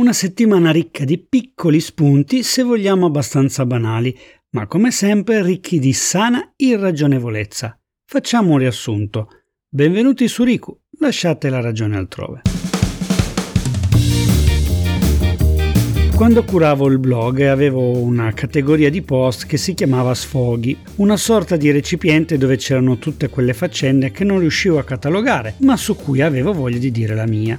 Una settimana ricca di piccoli spunti, se vogliamo abbastanza banali, ma come sempre ricchi di sana irragionevolezza. Facciamo un riassunto. Benvenuti su Ricu, lasciate la ragione altrove. Quando curavo il blog avevo una categoria di post che si chiamava sfoghi, una sorta di recipiente dove c'erano tutte quelle faccende che non riuscivo a catalogare, ma su cui avevo voglia di dire la mia.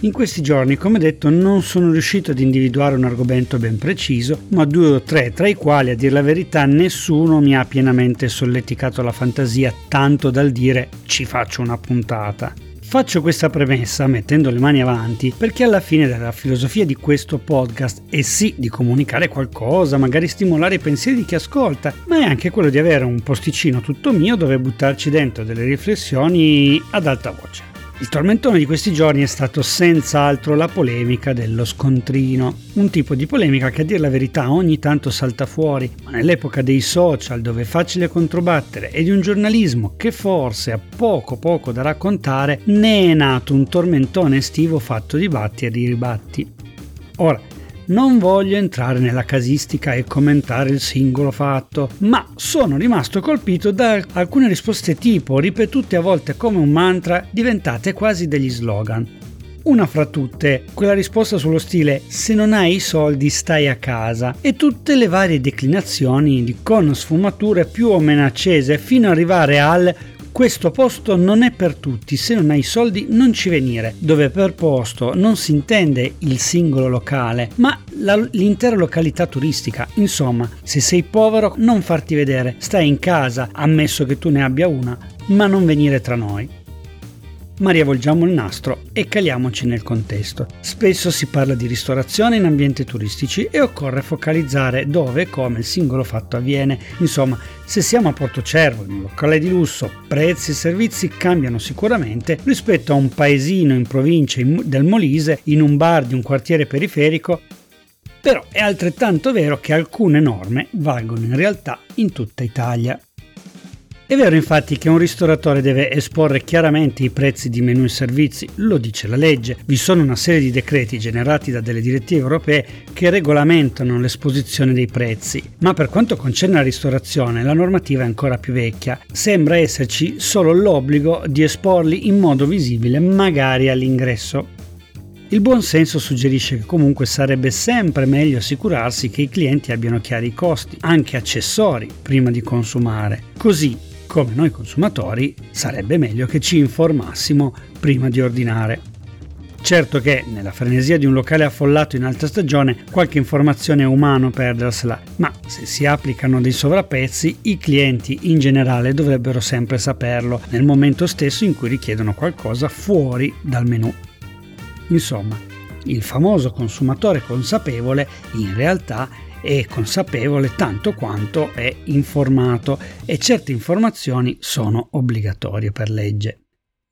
In questi giorni, come detto, non sono riuscito ad individuare un argomento ben preciso, ma due o tre, tra i quali, a dir la verità, nessuno mi ha pienamente solleticato la fantasia tanto dal dire «ci faccio una puntata». Faccio questa premessa mettendo le mani avanti, perché alla fine della filosofia di questo podcast è sì di comunicare qualcosa, magari stimolare i pensieri di chi ascolta, ma è anche quello di avere un posticino tutto mio dove buttarci dentro delle riflessioni ad alta voce. Il tormentone di questi giorni è stato senz'altro la polemica dello scontrino, un tipo di polemica che a dir la verità ogni tanto salta fuori, ma nell'epoca dei social dove è facile controbattere e di un giornalismo che forse ha poco da raccontare, ne è nato un tormentone estivo fatto di batti e di ribatti. Ora, non voglio entrare nella casistica e commentare il singolo fatto, ma sono rimasto colpito da alcune risposte tipo, ripetute a volte come un mantra, diventate quasi degli slogan. Una fra tutte, quella risposta sullo stile «se non hai i soldi stai a casa» e tutte le varie declinazioni con sfumature più o meno accese fino ad arrivare al «questo posto non è per tutti, se non hai soldi non ci venire», dove per posto non si intende il singolo locale, ma l'intera località turistica. Insomma, se sei povero non farti vedere, stai in casa, ammesso che tu ne abbia una, ma non venire tra noi. Ma riavvolgiamo il nastro e caliamoci nel contesto. Spesso si parla di ristorazione in ambienti turistici e occorre focalizzare dove e come il singolo fatto avviene. Insomma, se siamo a Porto Cervo, in un locale di lusso, prezzi e servizi cambiano sicuramente rispetto a un paesino in provincia del Molise, in un bar di un quartiere periferico, però è altrettanto vero che alcune norme valgono in realtà in tutta Italia. È vero infatti che un ristoratore deve esporre chiaramente i prezzi di menù e servizi, lo dice la legge. Vi sono una serie di decreti generati da delle direttive europee che regolamentano l'esposizione dei prezzi, ma per quanto concerne la ristorazione la normativa è ancora più vecchia. Sembra esserci solo l'obbligo di esporli in modo visibile, magari all'ingresso. Il buon senso suggerisce che comunque sarebbe sempre meglio assicurarsi che i clienti abbiano chiari i costi, anche accessori, prima di consumare. Così, come noi consumatori, sarebbe meglio che ci informassimo prima di ordinare. Certo che, nella frenesia di un locale affollato in alta stagione, qualche informazione è umano perdersela, ma se si applicano dei sovrapprezzi, i clienti in generale dovrebbero sempre saperlo, nel momento stesso in cui richiedono qualcosa fuori dal menù. Insomma, il famoso consumatore consapevole, in realtà, è consapevole tanto quanto è informato e certe informazioni sono obbligatorie per legge.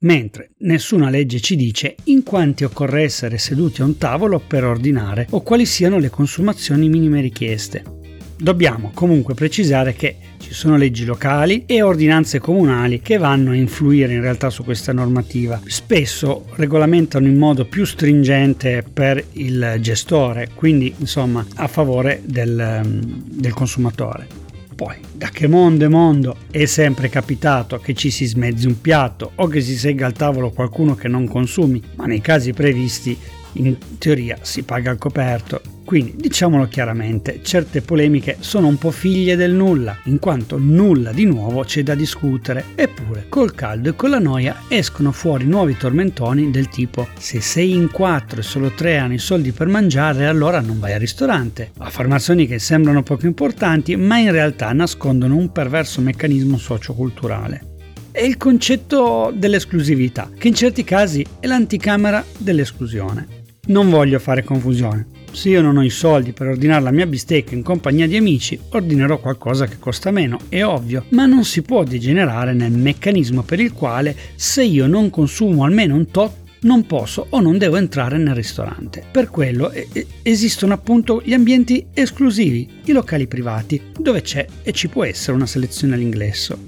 Mentre nessuna legge ci dice in quanti occorre essere seduti a un tavolo per ordinare o quali siano le consumazioni minime richieste. Dobbiamo comunque precisare che ci sono leggi locali e ordinanze comunali che vanno a influire in realtà su questa normativa. Spesso regolamentano in modo più stringente per il gestore, quindi insomma a favore del consumatore. Poi, da che mondo è mondo, è sempre capitato che ci si smezzi un piatto o che si segga al tavolo qualcuno che non consumi, ma nei casi previsti in teoria si paga al coperto. Quindi, diciamolo chiaramente, certe polemiche sono un po' figlie del nulla, in quanto nulla di nuovo c'è da discutere. Eppure, col caldo e con la noia escono fuori nuovi tormentoni del tipo «se sei in 4 e solo 3 hanno i soldi per mangiare, allora non vai al ristorante». Affermazioni che sembrano poco importanti, ma in realtà nascondono un perverso meccanismo socioculturale. È il concetto dell'esclusività, che in certi casi è l'anticamera dell'esclusione. Non voglio fare confusione. Se io non ho i soldi per ordinare la mia bistecca in compagnia di amici, ordinerò qualcosa che costa meno, è ovvio, ma non si può degenerare nel meccanismo per il quale se io non consumo almeno un tot, non posso o non devo entrare nel ristorante. Per quello esistono appunto gli ambienti esclusivi, i locali privati, dove c'è e ci può essere una selezione all'ingresso.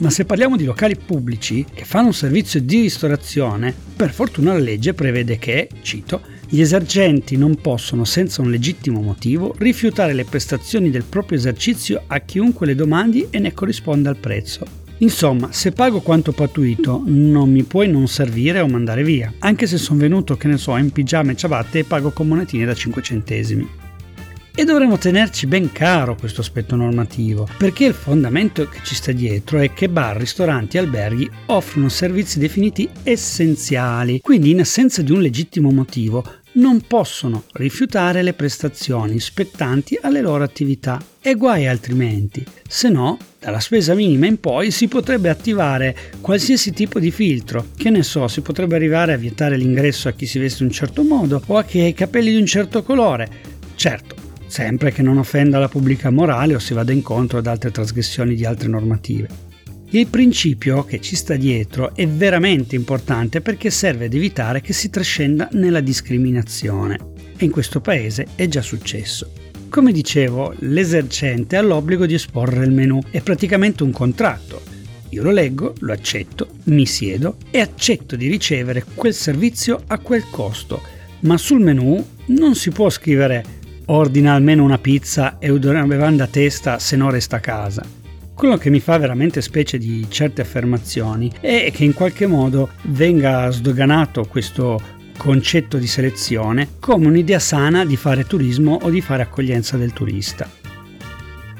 Ma se parliamo di locali pubblici che fanno un servizio di ristorazione, per fortuna la legge prevede che, cito, Gli esercenti non possono, senza un legittimo motivo, rifiutare le prestazioni del proprio esercizio a chiunque le domandi e ne corrisponda al prezzo. Insomma, se pago quanto patuito, non mi puoi non servire o mandare via, anche se sono venuto, che ne so, in pigiama e ciabatte e pago con monetine da 5 centesimi. E dovremmo tenerci ben caro questo aspetto normativo, perché il fondamento che ci sta dietro è che bar, ristoranti e alberghi offrono servizi definiti essenziali, quindi in assenza di un legittimo motivo non possono rifiutare le prestazioni spettanti alle loro attività. E guai altrimenti, se no dalla spesa minima in poi si potrebbe attivare qualsiasi tipo di filtro, che ne so, si potrebbe arrivare a vietare l'ingresso a chi si veste in un certo modo o a chi ha i capelli di un certo colore, certo, sempre che non offenda la pubblica morale o si vada incontro ad altre trasgressioni di altre normative. Il principio che ci sta dietro è veramente importante perché serve ad evitare che si trascenda nella discriminazione e in questo paese è già successo. Come dicevo, l'esercente ha l'obbligo di esporre il menù, è praticamente un contratto. Io lo leggo, lo accetto, mi siedo e accetto di ricevere quel servizio a quel costo, ma sul menù non si può scrivere «ordina almeno una pizza e una bevanda a testa se no resta a casa». Quello che mi fa veramente specie di certe affermazioni è che in qualche modo venga sdoganato questo concetto di selezione come un'idea sana di fare turismo o di fare accoglienza del turista.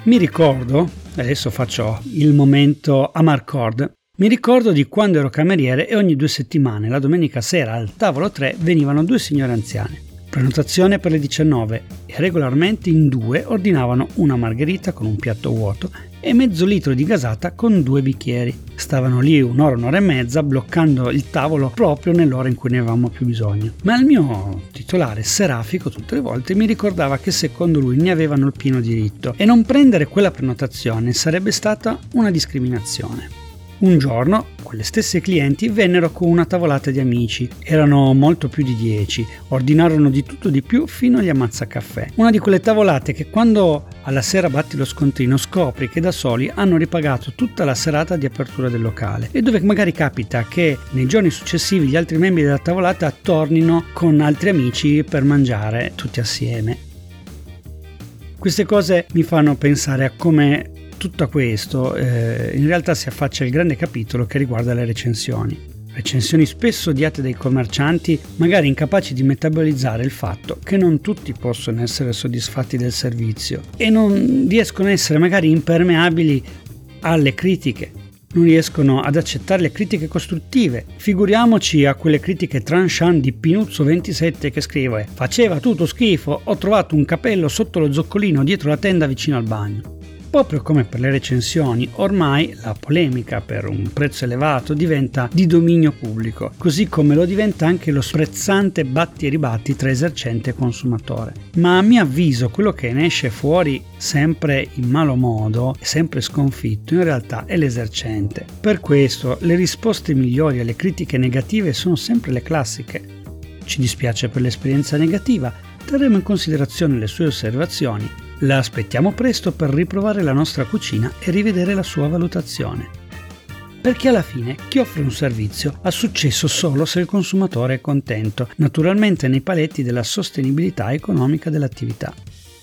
Mi ricordo, adesso faccio il momento Amarcord, mi ricordo di quando ero cameriere e ogni 2 settimane, la domenica sera al tavolo 3, venivano 2 signore anziane. Prenotazione per le 19 e regolarmente in 2 ordinavano una margherita con un piatto vuoto e mezzo litro di gasata con 2 bicchieri. Stavano lì un'ora, un'ora e mezza bloccando il tavolo proprio nell'ora in cui ne avevamo più bisogno. Ma il mio titolare serafico tutte le volte mi ricordava che secondo lui ne avevano il pieno diritto e non prendere quella prenotazione sarebbe stata una discriminazione. Un giorno, quelle stesse clienti vennero con una tavolata di amici, erano molto più di 10, ordinarono di tutto di più fino agli ammazzacaffè. Una di quelle tavolate che quando alla sera batti lo scontrino scopri che da soli hanno ripagato tutta la serata di apertura del locale e dove magari capita che nei giorni successivi gli altri membri della tavolata tornino con altri amici per mangiare tutti assieme. Queste cose mi fanno pensare a come tutto questo in realtà si affaccia il grande capitolo che riguarda le recensioni spesso odiate dai commercianti, magari incapaci di metabolizzare il fatto che non tutti possono essere soddisfatti del servizio e non riescono a essere magari impermeabili alle critiche, non riescono ad accettare le critiche costruttive, figuriamoci a quelle critiche tranchant di Pinuzzo 27 che scrive «Faceva tutto schifo, ho trovato un capello sotto lo zoccolino dietro la tenda vicino al bagno». Proprio come per le recensioni, ormai la polemica per un prezzo elevato diventa di dominio pubblico, così come lo diventa anche lo sprezzante batti e ribatti tra esercente e consumatore. Ma a mio avviso quello che ne esce fuori sempre in malo modo, sempre sconfitto, in realtà è l'esercente. Per questo le risposte migliori alle critiche negative sono sempre le classiche. Ci dispiace per l'esperienza negativa, terremo in considerazione le sue osservazioni. La aspettiamo presto per riprovare la nostra cucina e rivedere la sua valutazione. Perché alla fine chi offre un servizio ha successo solo se il consumatore è contento, naturalmente nei paletti della sostenibilità economica dell'attività.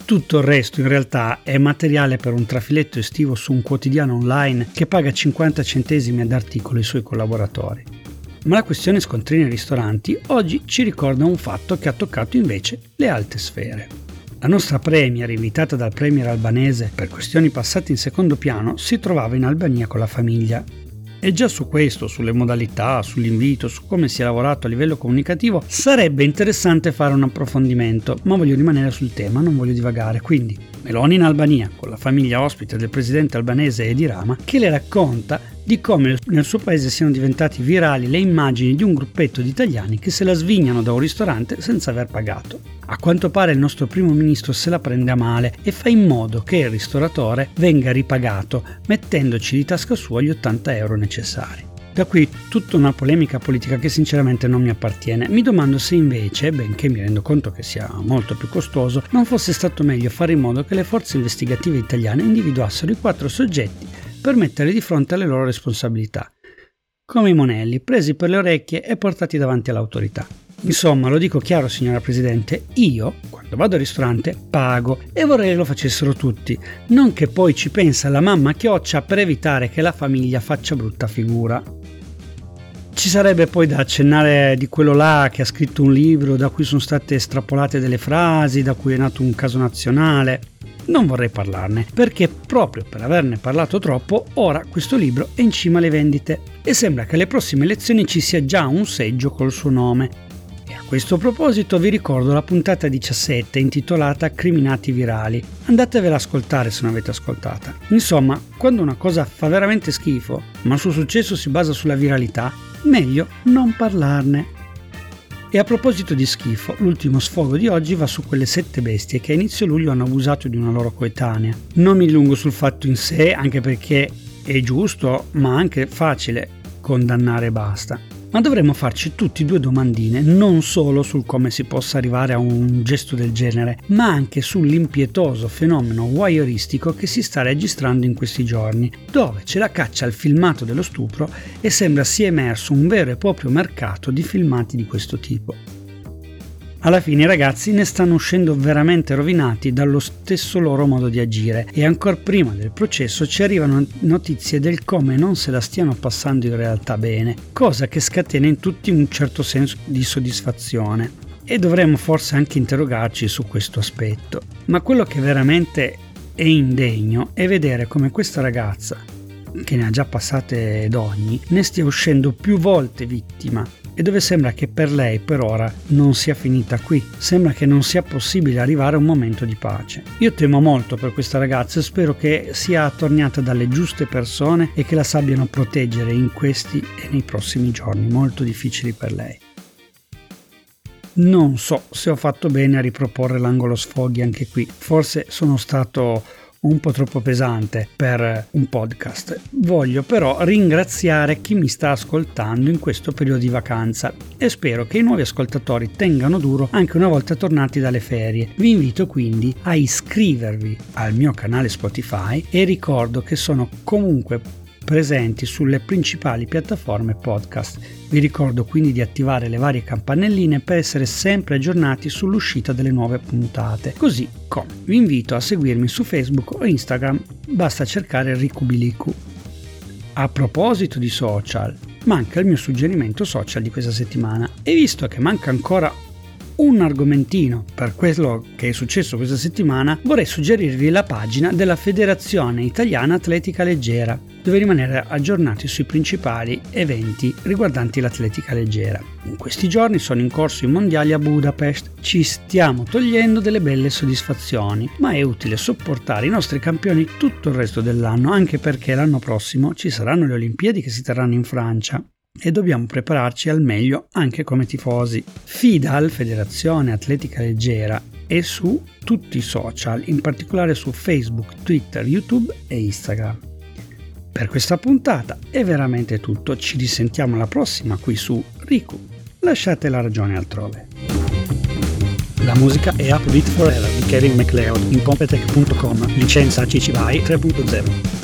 Tutto il resto in realtà è materiale per un trafiletto estivo su un quotidiano online che paga 50 centesimi ad articolo i suoi collaboratori. Ma la questione scontrini e ristoranti oggi ci ricorda un fatto che ha toccato invece le alte sfere. La nostra premier, invitata dal premier albanese per questioni passate in secondo piano, si trovava in Albania con la famiglia. E già su questo, sulle modalità, sull'invito, su come si è lavorato a livello comunicativo, sarebbe interessante fare un approfondimento, ma voglio rimanere sul tema, non voglio divagare. Quindi, Meloni in Albania, con la famiglia ospite del presidente albanese Edirama, che le racconta di come nel suo paese siano diventati virali le immagini di un gruppetto di italiani che se la svignano da un ristorante senza aver pagato. A quanto pare il nostro primo ministro se la prende a male e fa in modo che il ristoratore venga ripagato, mettendoci di tasca sua gli 80 euro necessari. Da qui tutta una polemica politica che sinceramente non mi appartiene. Mi domando se invece, benché mi rendo conto che sia molto più costoso, non fosse stato meglio fare in modo che le forze investigative italiane individuassero i 4 soggetti per mettere di fronte alle loro responsabilità, come i monelli presi per le orecchie e portati davanti all'autorità. Insomma, lo dico chiaro, signora Presidente, io, quando vado al ristorante, pago e vorrei lo facessero tutti, non che poi ci pensa la mamma chioccia per evitare che la famiglia faccia brutta figura. Ci sarebbe poi da accennare di quello là che ha scritto un libro da cui sono state estrapolate delle frasi, da cui è nato un caso nazionale. Non vorrei parlarne, perché proprio per averne parlato troppo, ora questo libro è in cima alle vendite e sembra che alle prossime elezioni ci sia già un seggio col suo nome. E a questo proposito vi ricordo la puntata 17 intitolata Criminati virali. Andatevela ad ascoltare se non avete ascoltata. Insomma, quando una cosa fa veramente schifo, ma il suo successo si basa sulla viralità, meglio non parlarne. E a proposito di schifo, l'ultimo sfogo di oggi va su quelle 7 bestie che a inizio luglio hanno abusato di una loro coetanea. Non mi dilungo sul fatto in sé, anche perché è giusto, ma anche facile condannare e basta. Ma dovremmo farci tutti 2 domandine, non solo sul come si possa arrivare a un gesto del genere, ma anche sull'impietoso fenomeno voyeuristico che si sta registrando in questi giorni, dove c'è la caccia al filmato dello stupro e sembra sia emerso un vero e proprio mercato di filmati di questo tipo. Alla fine i ragazzi ne stanno uscendo veramente rovinati dallo stesso loro modo di agire e ancora prima del processo ci arrivano notizie del come non se la stiano passando in realtà bene, cosa che scatena in tutti un certo senso di soddisfazione e dovremmo forse anche interrogarci su questo aspetto. Ma quello che veramente è indegno è vedere come questa ragazza, che ne ha già passate d'ogni, ne stia uscendo più volte vittima. E dove sembra che per lei per ora non sia finita qui, sembra che non sia possibile arrivare a un momento di pace. Io temo molto per questa ragazza e spero che sia attorniata dalle giuste persone e che la sappiano proteggere in questi e nei prossimi giorni molto difficili per lei. Non so se ho fatto bene a riproporre l'angolo sfoghi anche qui, forse sono stato un po' troppo pesante per un podcast. Voglio però ringraziare chi mi sta ascoltando in questo periodo di vacanza e spero che i nuovi ascoltatori tengano duro anche una volta tornati dalle ferie. Vi invito quindi a iscrivervi al mio canale Spotify e ricordo che sono comunque presenti sulle principali piattaforme podcast. Vi ricordo quindi di attivare le varie campanelline per essere sempre aggiornati sull'uscita delle nuove puntate. Così come vi invito a seguirmi su Facebook o Instagram, basta cercare Ricubilicu. A proposito di social, manca il mio suggerimento social di questa settimana e visto che manca ancora un argomentino per quello che è successo questa settimana, vorrei suggerirvi la pagina della Federazione Italiana Atletica Leggera, dove rimanere aggiornati sui principali eventi riguardanti l'atletica leggera. In questi giorni sono in corso i mondiali a Budapest, ci stiamo togliendo delle belle soddisfazioni, ma è utile supportare i nostri campioni tutto il resto dell'anno, anche perché l'anno prossimo ci saranno le Olimpiadi che si terranno in Francia. E dobbiamo prepararci al meglio anche come tifosi. FIDAL, Federazione Atletica Leggera, è su tutti i social, in particolare su Facebook, Twitter, YouTube e Instagram. Per questa puntata è veramente tutto, ci risentiamo alla prossima qui su Ricu. Lasciate la ragione altrove. La musica è Upbeat Forever di Kevin MacLeod, incompetech.com, licenza CC BY 3.0.